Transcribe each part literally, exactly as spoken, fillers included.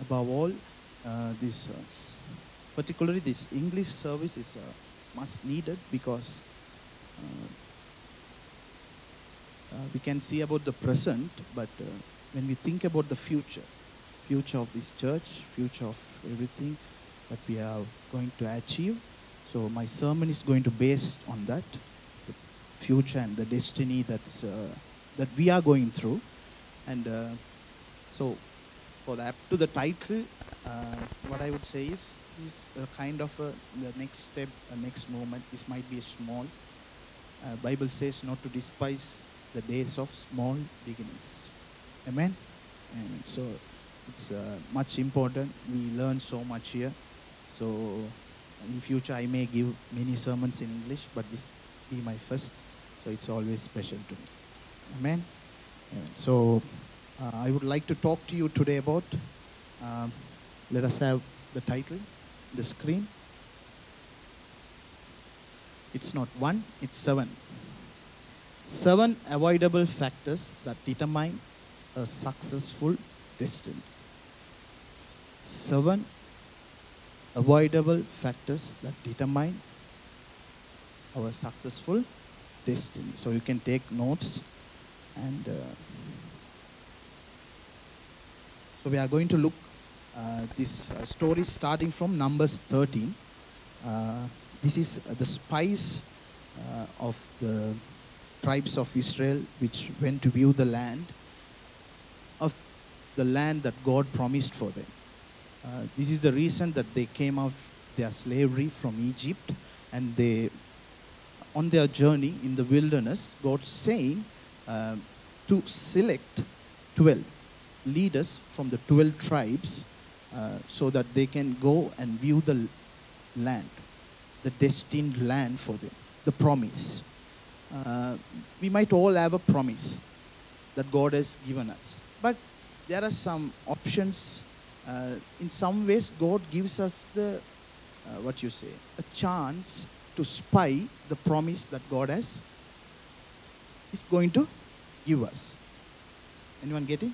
Above all, uh, this uh, particularly this English service is uh, much needed because uh, uh, we can see about the present, but uh, when we think about the future, future of this church, future of everything that we are going to achieve, so my sermon is going to be based on that, the future and the destiny that's, uh, that we are going through. And uh, so for the, up to the title, uh, what I would say is, is a kind of a, the next step, a next moment. This might be a small. Uh, Bible says not to despise the days of small beginnings. Amen? And so it's uh, much important. We learn so much here. So in future, I may give many sermons in English, but this be my first. So it's always special to me. Amen? Amen. So uh, I would like to talk to you today about, um, let us have the title, the screen. It's not one, it's seven. Seven avoidable factors that determine a successful destiny. Seven avoidable factors that determine our successful destiny. So you can take notes, and uh, so we are going to look uh, this uh, story starting from Numbers thirteen. Uh, this is uh, the spies uh, of the tribes of Israel which went to view the land of the land that God promised for them. Uh, this is the reason that they came out their slavery from Egypt, and they, on their journey in the wilderness, God saying uh, to select twelve leaders from the twelve tribes uh, so that they can go and view the land, the destined land for them, the promise. Uh, we might all have a promise that God has given us, but there are some options. Uh, in some ways, God gives us the, uh, what you say, a chance to spy the promise that God has, is going to give us. Anyone getting?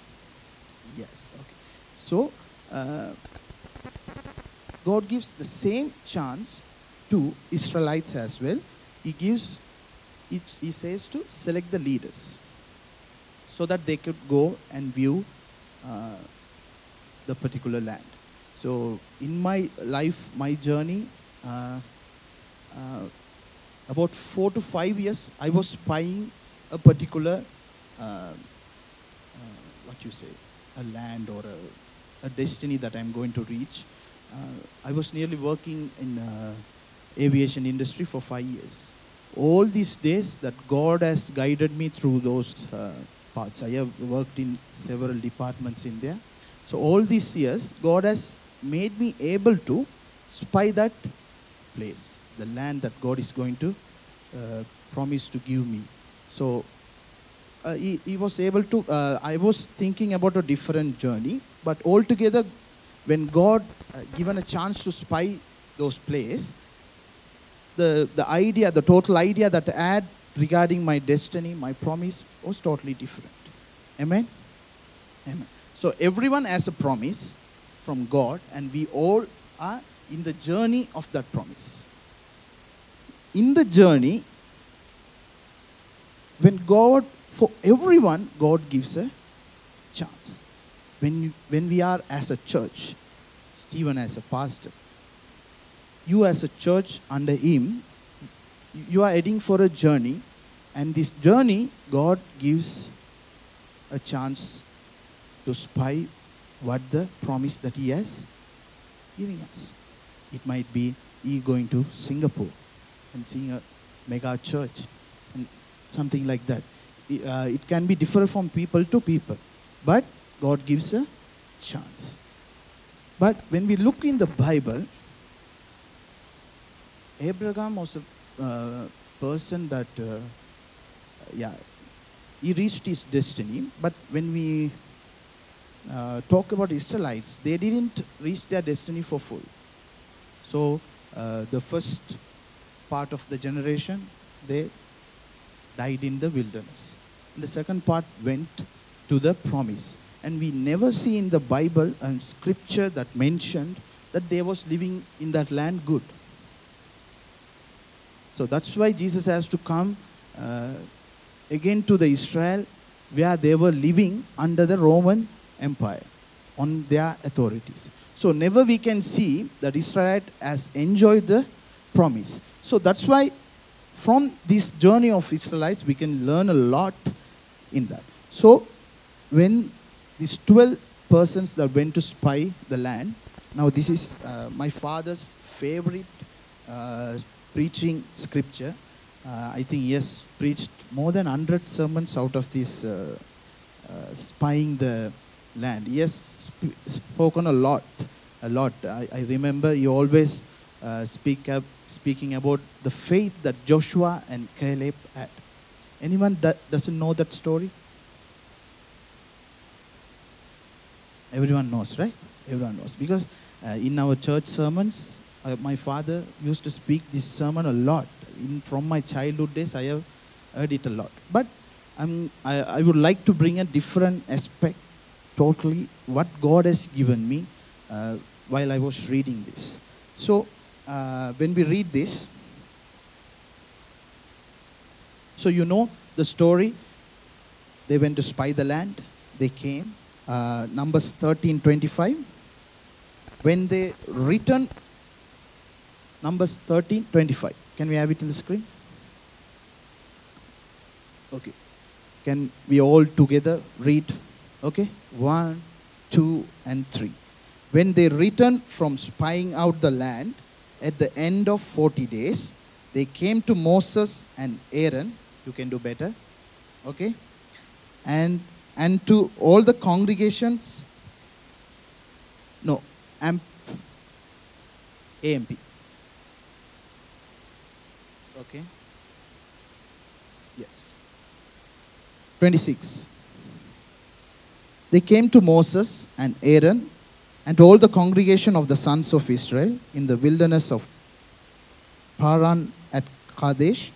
Yes, okay. So, uh, God gives the same chance to Israelites as well. He gives, he, he says to select the leaders so that they could go and view uh, the particular land. So in my life, my journey, uh, uh, about four to five years, I was spying a particular, uh, uh, what you say, a land or a, a destiny that I'm going to reach. Uh, I was nearly working in uh, aviation industry for five years. All these days that God has guided me through those uh, parts. I have worked in several departments in there. So all these years, God has made me able to spy that place, the land that God is going to uh, promise to give me. So uh, he, he was able to, uh, I was thinking about a different journey, but altogether, when God uh, given a chance to spy those places, the, the idea, the total idea that I had regarding my destiny, my promise was totally different. Amen? Amen. So everyone has a promise from God, and we all are in the journey of that promise. In the journey, when God, for everyone, God gives a chance. When, you, when we are as a church, Stephen as a pastor, you as a church under him, you are heading for a journey, and this journey, God gives a chance to spy what the promise that he has giving us. It might be he going to Singapore and seeing a mega church and something like that. It, uh, it can be different from people to people, but God gives a chance. But when we look in the Bible, Abraham was a uh, person that, uh, yeah, he reached his destiny, but when we Uh, talk about Israelites, they didn't reach their destiny for full. So uh, the first part of the generation, they died in the wilderness. And the second part went to the promise. And we never see in the Bible and scripture that mentioned that they was living in that land good. So that's why Jesus has to come uh, again to the Israel where they were living under the Roman Empire on their authorities. So never we can see that Israel has enjoyed the promise. So that's why from this journey of Israelites, we can learn a lot in that. So when these twelve persons that went to spy the land, now this is uh, my father's favorite uh, preaching scripture. Uh, I think he has preached more than one hundred sermons out of this uh, uh, spying the land. He has sp spoken a lot, a lot. I, I remember he always uh, speak up, speaking about the faith that Joshua and Caleb had. Anyone that doesn't know that story? Everyone knows, right? Everyone knows. Because uh, in our church sermons, uh, my father used to speak this sermon a lot. In, from my childhood days, I have heard it a lot. But um, I, I would like to bring a different aspect, totally, what God has given me uh, while I was reading this. So, uh, when we read this, so you know the story. They went to spy the land. They came. Uh, Numbers thirteen twenty-five. When they returned, Numbers thirteen twenty-five. Can we have it on the screen? Okay. Can we all together read? Okay. One, two, and three. When they returned from spying out the land, at the end of forty days, they came to Moses and Aaron. You can do better. Okay. And and to all the congregations, no, AMP, A M P. Okay. Yes. twenty-six. They came to Moses and Aaron and all the congregation of the sons of Israel in the wilderness of Paran at Kadesh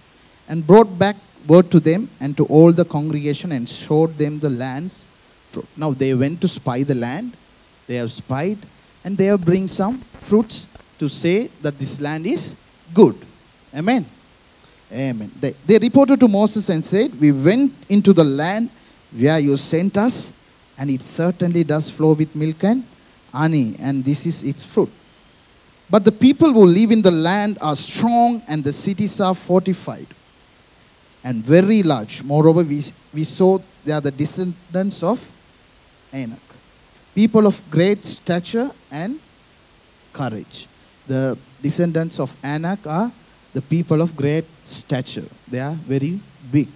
and brought back word to them and to all the congregation and showed them the lands. Now they went to spy the land. They have spied and they have bring some fruits to say that this land is good. Amen. Amen. They, they reported to Moses and said, we went into the land where you sent us and it certainly does flow with milk and honey and this is its fruit. But the people who live in the land are strong and the cities are fortified and very large. Moreover, we, we saw they are the descendants of Anak, people of great stature and courage. The descendants of Anak are the people of great stature. They are very big.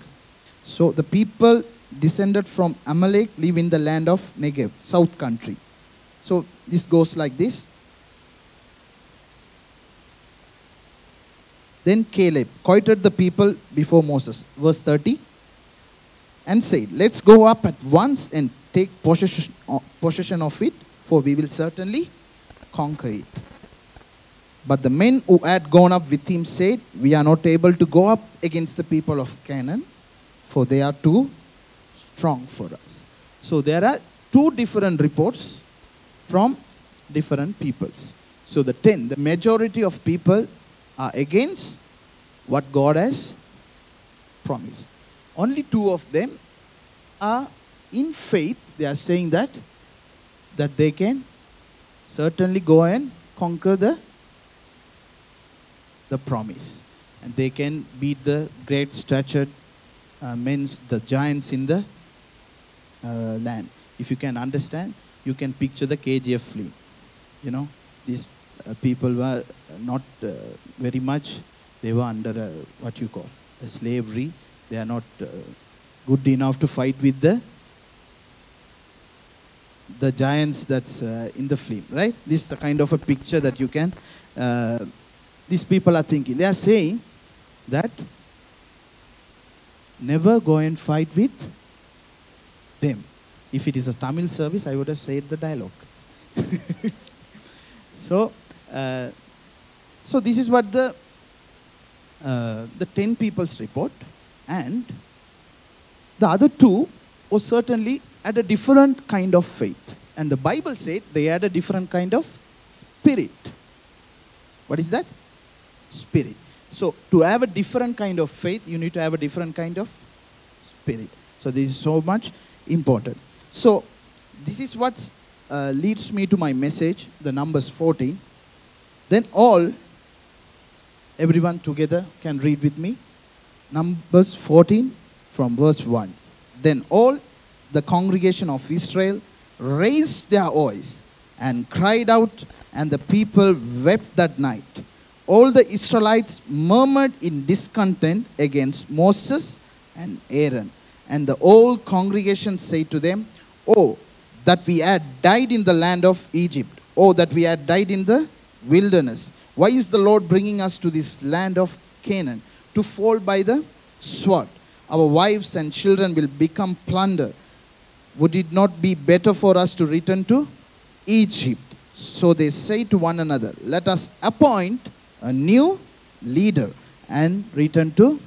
So the people descended from Amalek live in the land of Negev, south country. So this goes like this. Then Caleb courted the people before Moses, verse thirty, and said, let's go up at once and take possession, possession of it, for we will certainly conquer it. But the men who had gone up with him said, we are not able to go up against the people of Canaan, for they are too strong for us. So there are two different reports from different peoples. So the ten, the majority of people are against what God has promised. Only two of them are in faith. They are saying that, that they can certainly go and conquer the the promise. And they can beat the great statured uh, men, the giants in the uh, land. If you can understand, you can picture the K G F film. You know, these uh, people were not uh, very much, they were under a, what you call a slavery. They are not uh, good enough to fight with the the giants that's uh, in the film, right? This is the kind of a picture that you can uh, these people are thinking. They are saying that never go and fight with them. If it is a Tamil service, I would have said the dialogue. so, uh, so this is what the uh, the ten people's report, and the other two was certainly had a different kind of faith. And the Bible said they had a different kind of spirit. What is that? Spirit. So to have a different kind of faith, you need to have a different kind of spirit. So this is so much important. So this is what uh, leads me to my message, the Numbers fourteen. Then all, everyone together can read with me. Numbers fourteen from verse one. Then all the congregation of Israel raised their voice and cried out, and the people wept that night. All the Israelites murmured in discontent against Moses and Aaron. And the whole congregation said to them, "Oh, that we had died in the land of Egypt. Oh, that we had died in the wilderness. Why is the Lord bringing us to this land of Canaan, to fall by the sword? Our wives and children will become plunder. Would it not be better for us to return to Egypt?" So they say to one another, "Let us appoint a new leader and return to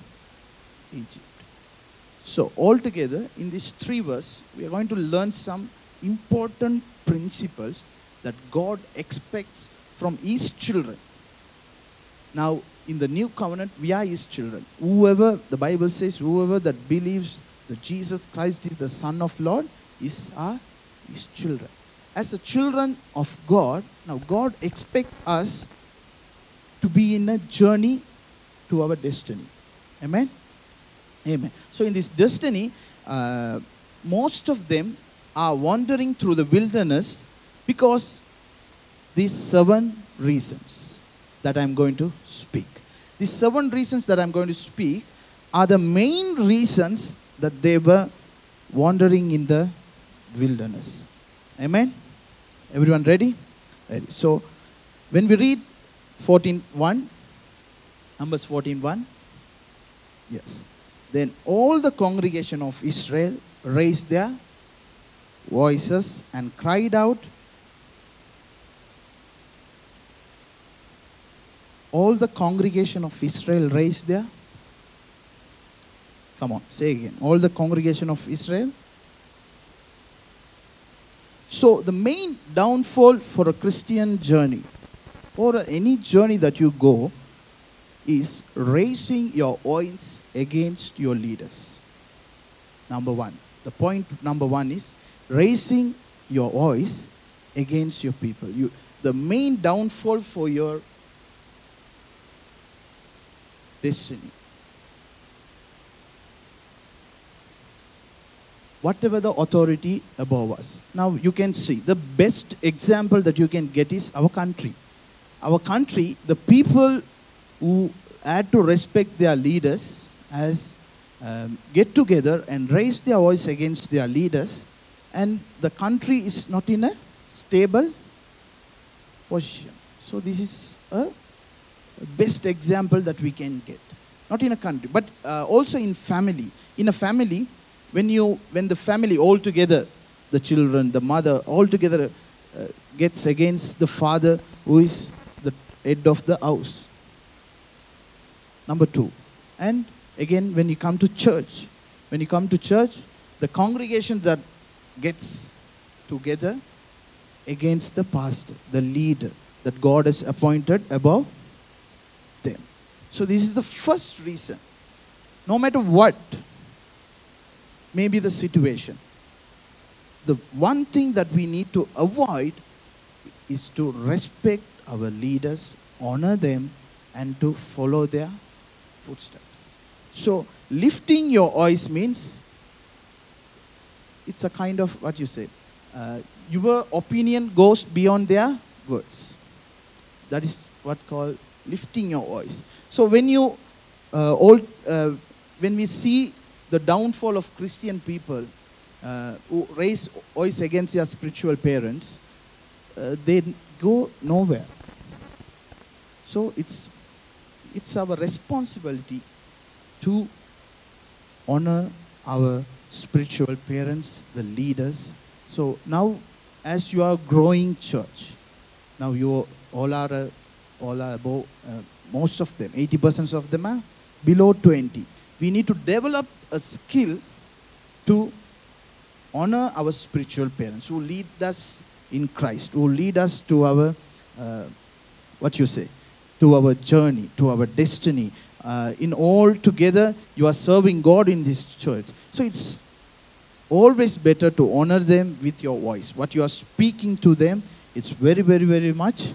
Egypt." So altogether, in these three verses, we are going to learn some important principles that God expects from His children. Now, in the new covenant, we are His children. Whoever, the Bible says, whoever that believes that Jesus Christ is the Son of Lord is our His children. As the children of God, now God expects us to be in a journey to our destiny. Amen? Amen. So in this destiny, uh, most of them are wandering through the wilderness because these seven reasons that I'm going to speak. These seven reasons that I'm going to speak are the main reasons that they were wandering in the wilderness. Amen? Everyone ready? Ready. So when we read fourteen one, Numbers fourteen one, yes. Then all the congregation of Israel raised their voices and cried out. All the congregation of Israel raised their... Come on, say again. All the congregation of Israel. So the main downfall for a Christian journey or any journey that you go is raising your voice against your leaders. Number one. The point number one is raising your voice against your people. You, the main downfall for your destiny. Whatever the authority above us. Now you can see the best example that you can get is our country. Our country, the people who had to respect their leaders as um, get together and raise their voice against their leaders, and the country is not in a stable position. So this is a best example that we can get. Not in a country, but uh, also in family. In a family, When you, when the family all together, the children, the mother, all together uh, gets against the father who is the head of the house. Number two. And again, when you come to church, when you come to church, the congregation that gets together against the pastor, the leader that God has appointed above them. So this is the first reason. No matter what, maybe the situation. The one thing that we need to avoid is to respect our leaders, honor them, and to follow their footsteps. So lifting your voice means it's a kind of, what you say, uh, your opinion goes beyond their words. That is what called lifting your voice. So when you, uh, all, uh, when we see the downfall of Christian people uh, who raise voice against their spiritual parents, uh, they go nowhere. So it's, it's our responsibility to honor our spiritual parents, the leaders. So now, as you are growing church, now you all are, uh, all are above, uh, most of them, eighty percent of them are below twenty. We need to develop a skill to honor our spiritual parents who lead us in Christ, who lead us to our, uh, what you say, to our journey, to our destiny. Uh, in all together, you are serving God in this church. So it's always better to honor them with your voice. What you are speaking to them, it's very, very, very much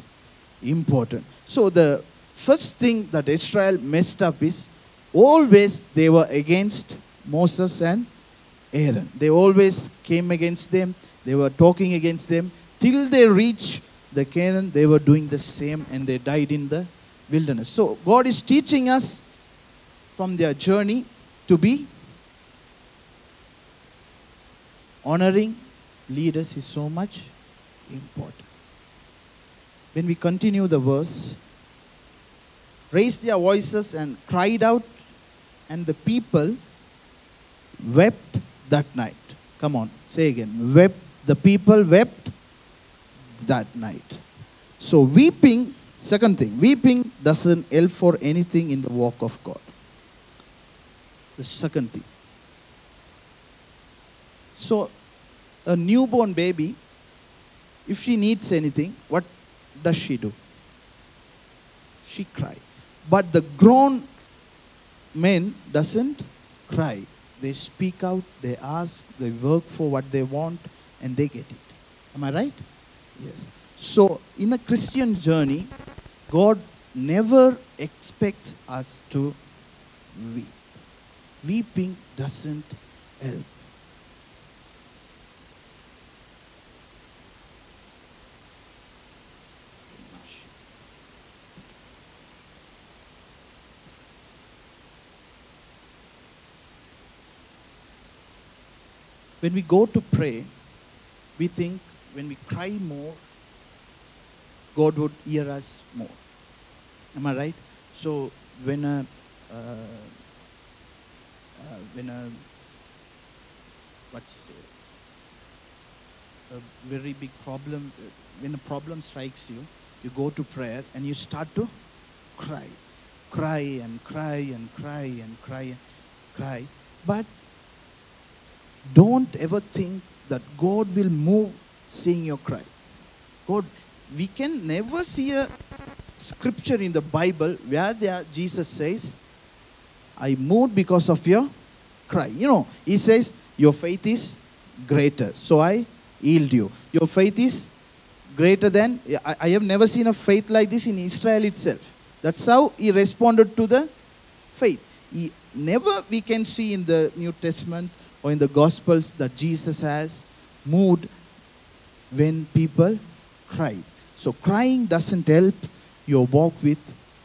important. So the first thing that Israel messed up is always they were against Moses and Aaron. They always came against them. They were talking against them. Till they reached the Canaan, they were doing the same, and they died in the wilderness. So God is teaching us from their journey to be honoring leaders is so much important. When we continue the verse, raised their voices and cried out, and the people wept that night. Come on, say again. Wept. The people wept that night. So weeping, second thing, weeping doesn't help for anything in the walk of God. The second thing. So a newborn baby, if she needs anything, what does she do? She cries. But the grown men doesn't cry. They speak out, they ask, they work for what they want, and they get it. Am I right? Yes. So in a Christian journey, God never expects us to weep. Weeping doesn't help. When we go to pray, we think when we cry more, God would hear us more. Am I right? So when a, uh, uh, when a, what you say, a very big problem, when a problem strikes you, you go to prayer and you start to cry. Cry and cry and cry and cry and cry. But don't ever think that God will move seeing your cry. God, we can never see a scripture in the Bible where there Jesus says, I moved because of your cry. You know, he says, your faith is greater, so I healed you. Your faith is greater than, I, I have never seen a faith like this in Israel itself. That's how he responded to the faith. He, never we can see in the New Testament or in the Gospels that Jesus has moved when people cry. So crying doesn't help your walk with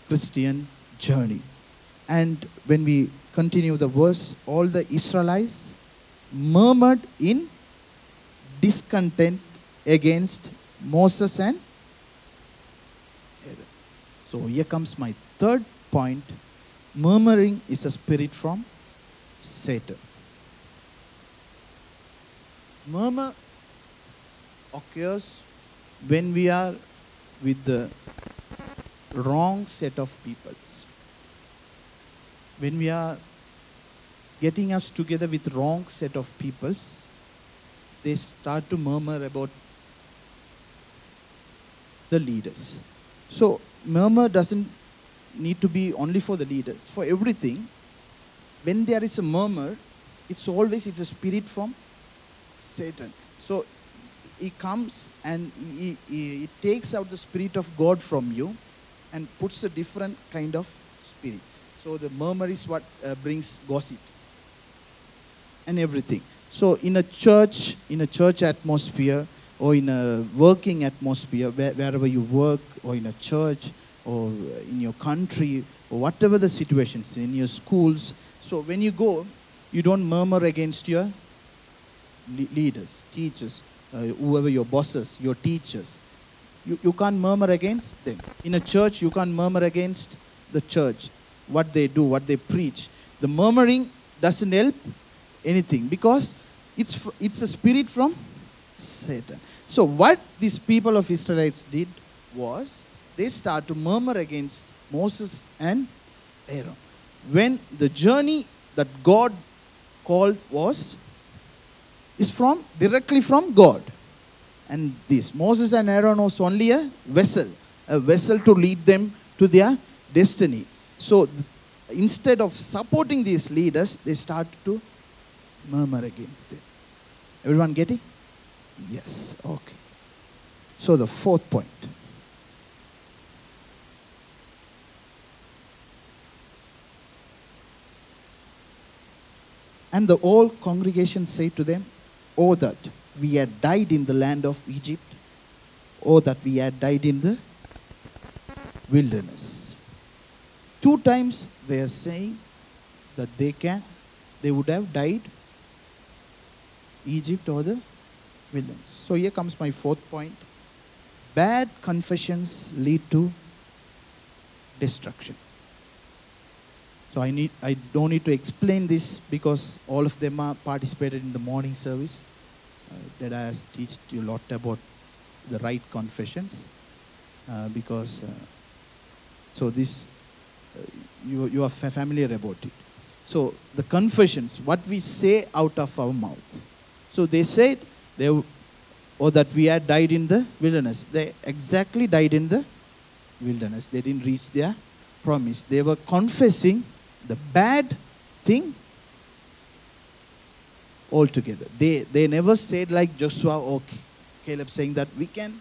Christian journey. And when we continue the verse, all the Israelites murmured in discontent against Moses and Aaron. So here comes my third point. Murmuring is a spirit from Satan. Murmur occurs when we are with the wrong set of peoples. When we are getting us together with wrong set of peoples, they start to murmur about the leaders. So murmur doesn't need to be only for the leaders, for everything. When there is a murmur, it's always it's a spirit from Satan. So he comes and he, he, he takes out the Spirit of God from you and puts a different kind of spirit. So the murmur is what uh, brings gossips and everything. So in a church, in a church atmosphere or in a working atmosphere, where, wherever you work or in a church or in your country or whatever the situation is, in your schools. So when you go, you don't murmur against your leaders, teachers, uh, whoever your bosses, your teachers. You, you can't murmur against them. In a church, you can't murmur against the church, what they do, what they preach. The murmuring doesn't help anything because it's, it's a spirit from Satan. So what these people of Israelites did was they start to murmur against Moses and Aaron. When the journey that God called was is from directly from God. And this Moses and Aaron was only a vessel, a vessel to lead them to their destiny. So instead of supporting these leaders, they start to murmur against them. Everyone getting? Yes. Okay. So the fourth point. And the whole congregation said to them, "Oh, that we had died in the land of Egypt. Oh, that we had died in the wilderness." Two times they are saying that they can, they would have died Egypt or the wilderness. So here comes my fourth point. Bad confessions lead to destruction. So I need, I don't need to explain this because all of them are participated in the morning service. Uh, that I has teached you a lot about the right confessions, uh, because uh, so this uh, you you are familiar about it. So the confessions, what we say out of our mouth. So they said they, or that we had died in the wilderness. They exactly died in the wilderness. They didn't reach their promise. They were confessing the bad thing altogether. They, they never said like Joshua or Caleb saying that we can,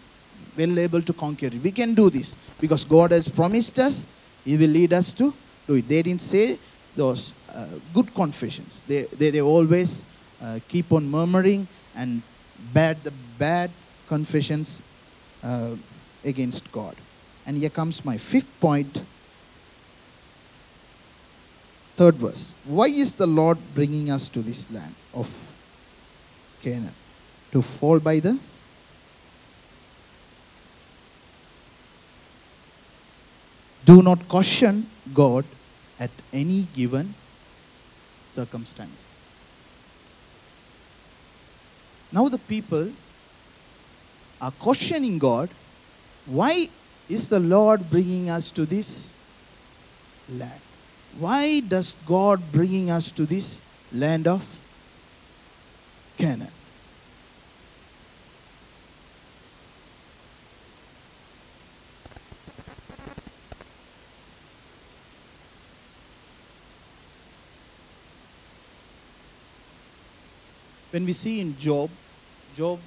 well able to conquer it. We can do this because God has promised us. He will lead us to do it. They didn't say those uh, good confessions. They, they, they always uh, keep on murmuring and bad, the bad confessions uh, against God. And here comes my fifth point. Third verse. Why is the Lord bringing us to this land of Canaan? To fall by the do not caution God at any given circumstances. Now the people are questioning God. Why is the Lord bringing us to this land? Why does God bringing us to this land of Canaan? When we see in Job, Job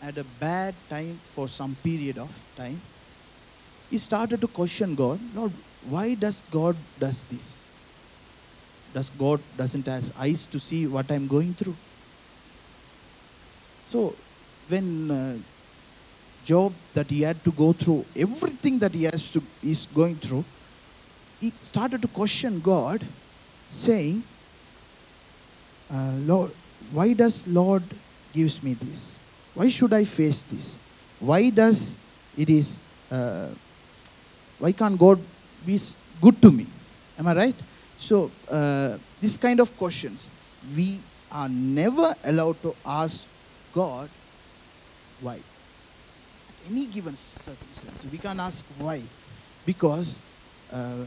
had a bad time for some period of time. He started to question God. Lord, why does God does this? Does God doesn't have eyes to see what I'm going through? So when uh, Job, that he had to go through everything that he has to is going through, he started to question God, saying, uh, "Lord, why does Lord gives me this? Why should I face this? Why does it is? Uh, why can't God be good to me?" Am I right? So, uh, this kind of questions, we are never allowed to ask God why. At any given circumstance, we can't ask why. Because uh,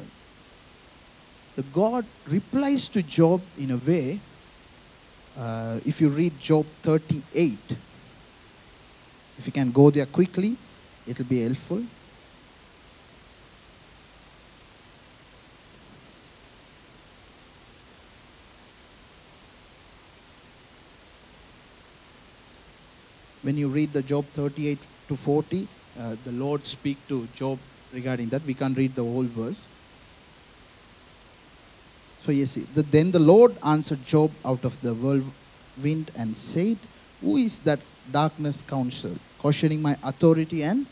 the God replies to Job in a way, uh, if you read Job thirty-eight, if you can go there quickly, it will be helpful. When you read the Job thirty-eight to forty, uh, the Lord speak to Job regarding that. We can't read the whole verse. So you see, the, then the Lord answered Job out of the whirlwind and said, "Who is that darkness counsel, cautioning my authority and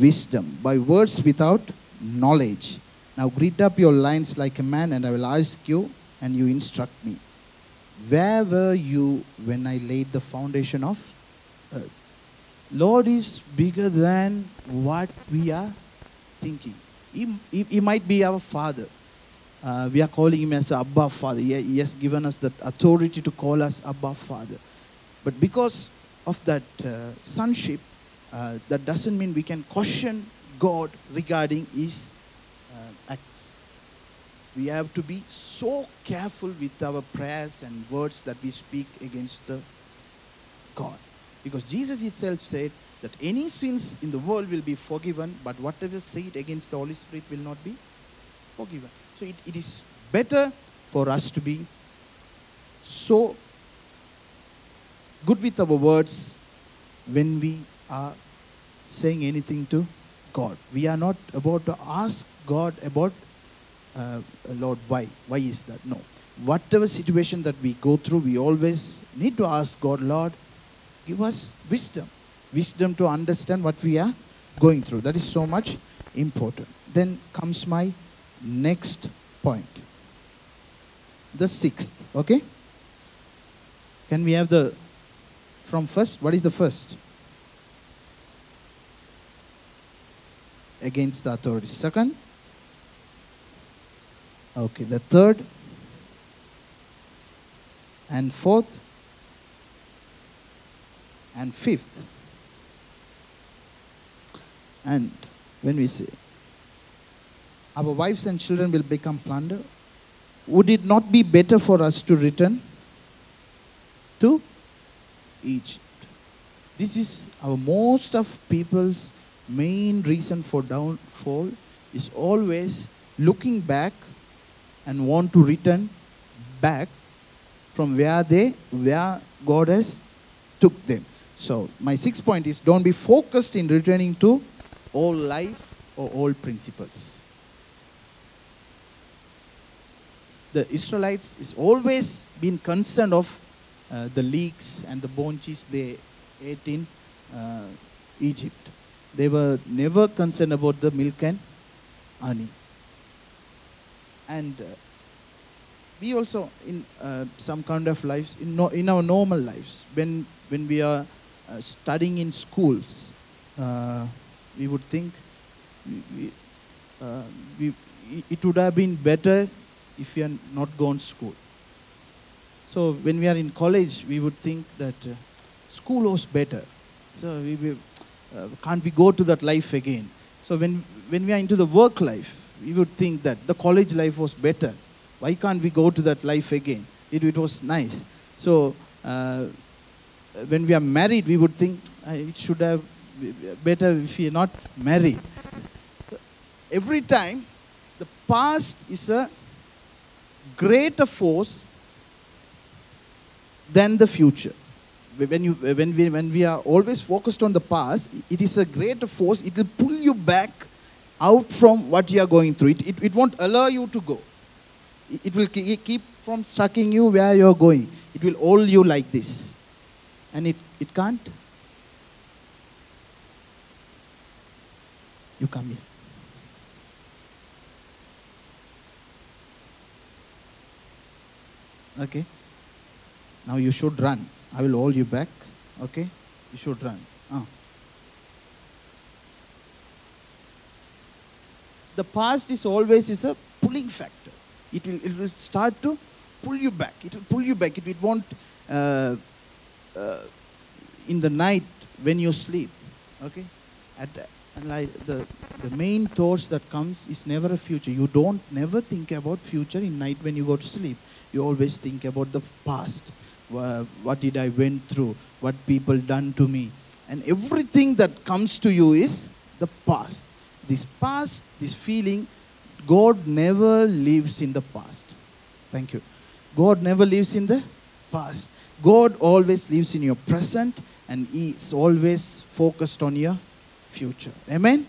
wisdom by words without knowledge? Now grit up your lines like a man, and I will ask you, and you instruct me. Where were you when I laid the foundation of earth?" Lord is bigger than what we are thinking. He, he, he might be our father. Uh, we are calling him as Abba Father. He, he has given us that authority to call us Abba Father. But because of that uh, sonship, uh, that doesn't mean we can question God regarding his uh, acts. we have to be so careful with our prayers and words that we speak against the God. Because Jesus himself said that any sins in the world will be forgiven, but whatever said against the Holy Spirit will not be forgiven. So it, it is better for us to be so good with our words when we are saying anything to God. We are not about to ask God about Uh, Lord, why? Why is that? No. Whatever situation that we go through, we always need to ask God, Lord, give us wisdom. Wisdom to understand what we are going through. That is so much important. Then comes my next point. The sixth, okay? Can we have the, from first? What is the first? Against the authority. Second? Okay, the third and fourth and fifth. And when we say, our wives and children will become plunder, would it not be better for us to return to Egypt? This is our most of people's main reason for downfall is always looking back and want to return back from where they, where God has took them. So my sixth point is, don't be focused in returning to old life or old principles. The Israelites is always been concerned of uh, the leeks and the bonches they ate in uh, Egypt. They were never concerned about the milk and honey. And uh, we also, in uh, some kind of lives, in, no, in our normal lives, when, when we are uh, studying in schools, uh, we would think we, uh, we, it would have been better if we had not gone to school. So when we are in college, we would think that uh, school was better. So we, we, uh, can't we go to that life again? So when, when we are into the work life, we would think that the college life was better. Why can't we go to that life again? It, it was nice. So uh, when we are married, we would think uh, it should have been better if we are not married. So every time, the past is a greater force than the future. When, you, when, we, when we are always focused on the past, it is a greater force. It will pull you back out from what you are going through. It, it, it won't allow you to go. It, it will ke keep from sucking you where you are going. It will hold you like this. And it, it can't. You come here. Okay. Now you should run. I will hold you back. Okay. You should run. Ah. The past is always is a pulling factor. It will, it will start to pull you back. It will pull you back. It, it won't, uh, uh, in the night when you sleep, okay? At, and like the, the main thoughts that comes is never a future. You don't never think about future in night when you go to sleep. You always think about the past. Uh, what did I went through? What people done to me? And everything that comes to you is the past. This past, this feeling, God never lives in the past. Thank you. God never lives in the past. God always lives in your present and He is always focused on your future. Amen?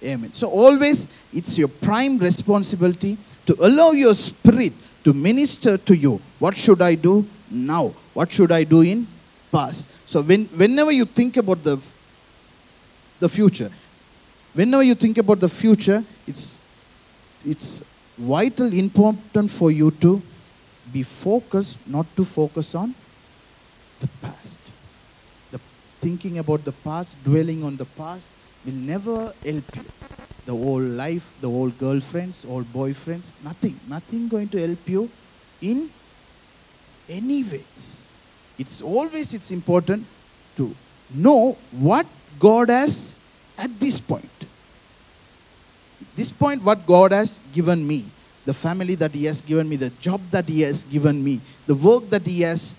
Amen. So always, it's your prime responsibility to allow your spirit to minister to you. What should I do now? What should I do in past? So when, whenever you think about the, the future, Whenever you think about the future, it's, it's vital, important for you to be focused, not to focus on the past. The thinking about the past, dwelling on the past will never help you. The whole life, the whole girlfriends, old boyfriends, nothing, nothing going to help you in any ways. It's always, it's important to know what God has at this point. This point, what God has given me. the family that He has given me, the job that He has given me, the work that He has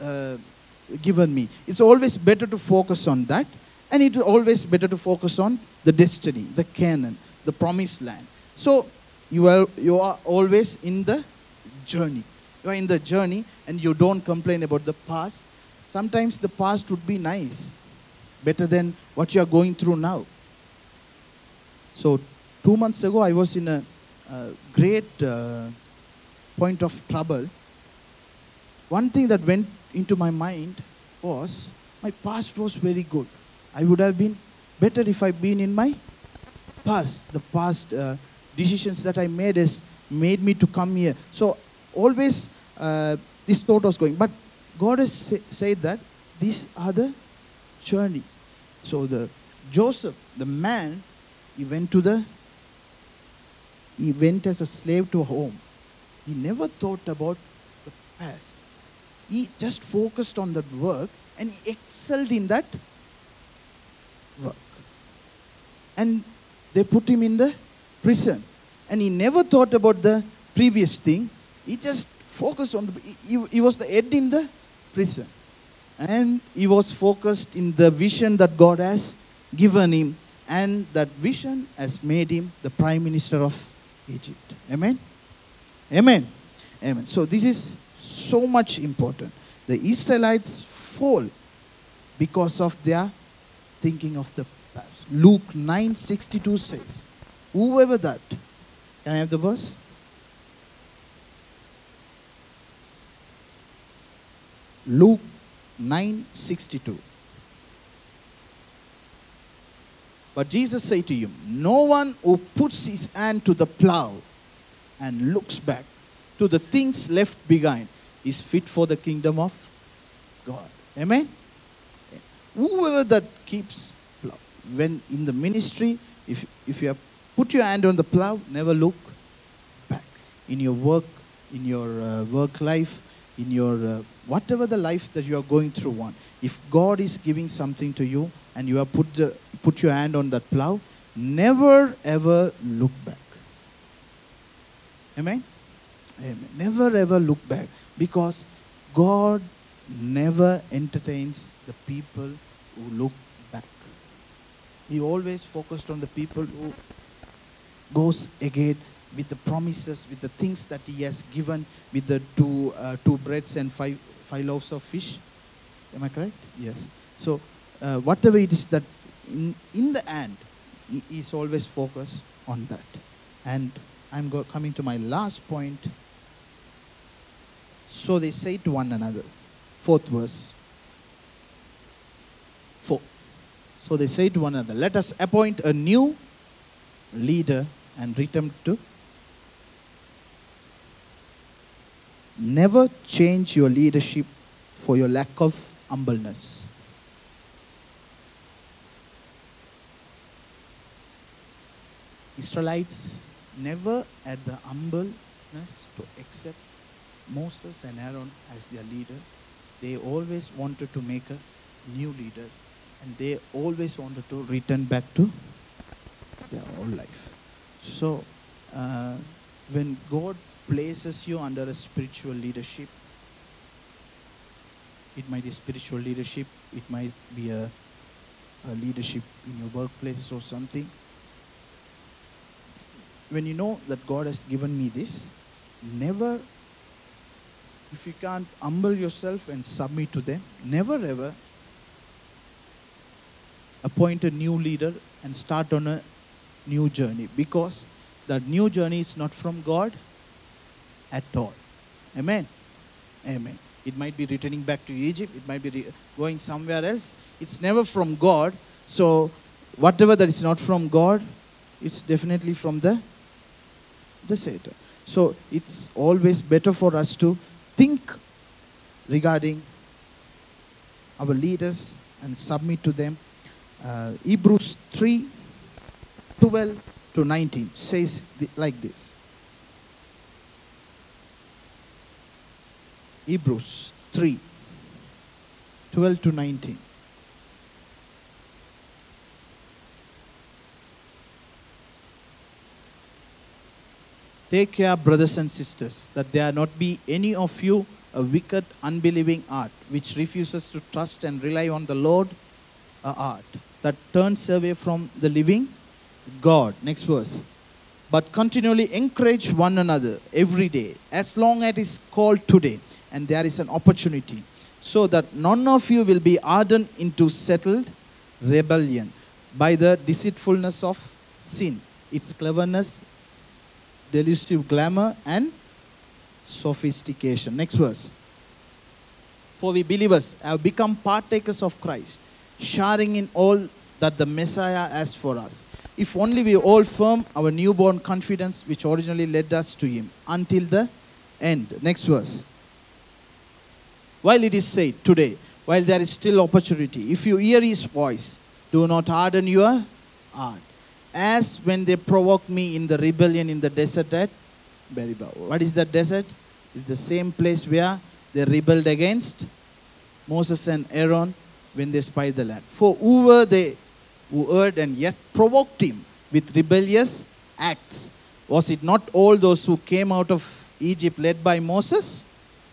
uh, given me. It's always better to focus on that, and it's always better to focus on the destiny, the Canaan, the promised land. So you are, you are always in the journey. You are in the journey, and you don't complain about the past. Sometimes the past would be nice, better than what you are going through now. So two months ago, I was in a uh, great uh, point of trouble. One thing that went into my mind was, my past was very good. I would have been better if I'd been in my past. The past uh, decisions that I made has made me to come here. So always uh, this thought was going. But God has say, said that these are the journey. So the Joseph, the man, he went to the, he went as a slave to home. He never thought about the past. He just focused on that work, and he excelled in that work. And they put him in the prison. And he never thought about the previous thing. He just focused on the, he, he was the head in the prison. And he was focused in the vision that God has given him. And that vision has made him the prime minister of Egypt. Amen? Amen. Amen. So this is so much important. The Israelites fall because of their thinking of the past. Luke nine sixty-two says, whoever that, can I have the verse? Luke nine sixty-two. But Jesus said to him, no one who puts his hand to the plow and looks back to the things left behind is fit for the kingdom of God. Amen? Whoever that keeps plow, when in the ministry, if, if you have put your hand on the plow, never look back. In your work, in your uh, work life, in your uh, whatever the life that you are going through on. If God is giving something to you and you have put, the, put your hand on that plow, never ever look back. Amen? Amen. Never ever look back, because God never entertains the people who look back. He always focused on the people who goes ahead with the promises, with the things that He has given, with the two, uh, two breads and five, five loaves of fish. Am I correct? Yes. So uh, whatever it is that in, in the end, he is always focused on that. And I'm go coming to my last point. So they say to one another, fourth verse. Four. So they say to one another, let us appoint a new leader and return to. Never change your leadership for your lack of humbleness. Israelites never had the humbleness to accept Moses and Aaron as their leader. They always wanted to make a new leader, and they always wanted to return back to their old life. So, uh, when God places you under a spiritual leadership, it might be spiritual leadership, it might be a, a leadership in your workplace or something. When you know that God has given me this, never, if you can't humble yourself and submit to them, never ever appoint a new leader and start on a new journey, because that new journey is not from God at all. Amen? Amen. It might be returning back to Egypt. It might be going somewhere else. It's never from God. So whatever that is not from God, it's definitely from the, the Satan. So it's always better for us to think regarding our leaders and submit to them. Uh, Hebrews three twelve to nineteen says th like this. Hebrews three, twelve to nineteen. Take care, brothers and sisters, that there not be any of you a wicked, unbelieving heart, which refuses to trust and rely on the Lord, a heart that turns away from the living God. Next verse. But continually encourage one another every day, as long as it is called today, and there is an opportunity, so that none of you will be hardened into settled rebellion by the deceitfulness of sin, its cleverness, delusive glamour, and sophistication. Next verse. For we believers have become partakers of Christ, sharing in all that the Messiah has for us, if only we all firm our newborn confidence which originally led us to him, until the end. Next verse. While it is said today, while there is still opportunity, if you hear his voice, do not harden your heart, as when they provoked me in the rebellion in the desert at Beribaw. What is that desert? It's the same place where they rebelled against Moses and Aaron when they spied the land. For who were they who erred and yet provoked him with rebellious acts? Was it not all those who came out of Egypt led by Moses?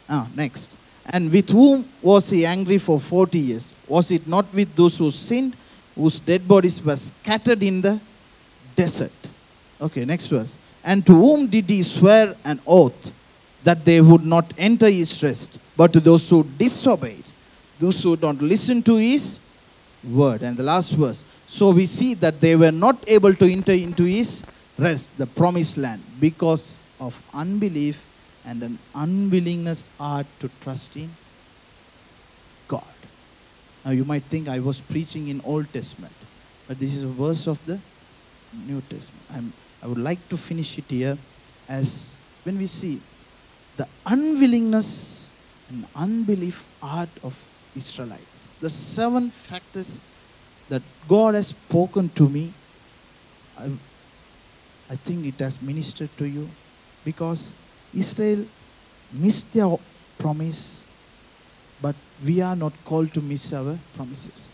Ah, next. And with whom was he angry for forty years? Was it not with those who sinned, whose dead bodies were scattered in the desert? Okay, next verse. And to whom did he swear an oath that they would not enter his rest, but to those who disobeyed, those who don't listen to his word? And the last verse. So we see that they were not able to enter into his rest, the promised land, because of unbelief and an unwillingness heart to trust in God. Now you might think I was preaching in Old Testament, but this is a verse of the New Testament. I'm, I would like to finish it here, as when we see the unwillingness and unbelief heart of Israelites, the seven factors that God has spoken to me, I, I think it has ministered to you, because Israel missed their promise, but we are not called to miss our promises.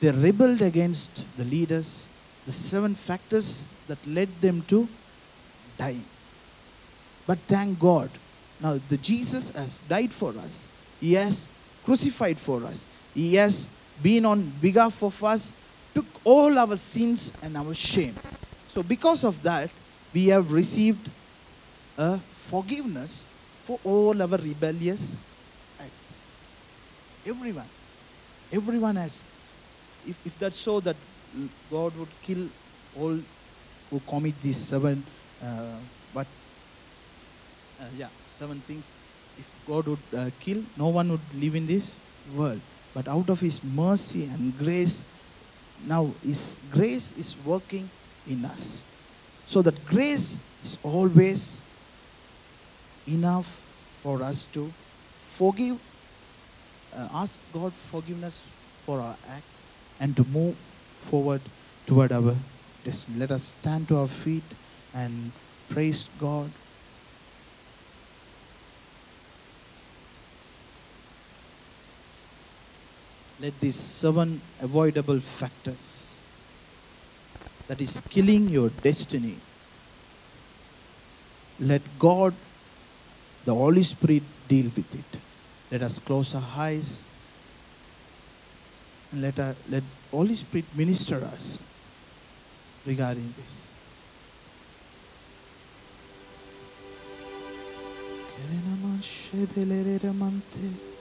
They rebelled against the leaders, the seven factors that led them to dying. But thank God, now the Jesus has died for us. He has crucified for us. He has been on behalf of us, took all our sins and our shame. So because of that, we have received a forgiveness for all our rebellious acts. Everyone. Everyone has. If, if that's so, that God would kill all who commit these seven, uh, but, uh, yeah, seven things. If God would uh, kill, no one would live in this world. But out of his mercy and grace, now his grace is working in us. So that grace is always enough for us to forgive, uh, ask God forgiveness for our acts, and to move forward toward our destiny. Let us stand to our feet and praise God. Let these seven avoidable factors that is killing your destiny, let God, the Holy Spirit, deal with it. Let us close our eyes and let our, let Holy Spirit minister us regarding this.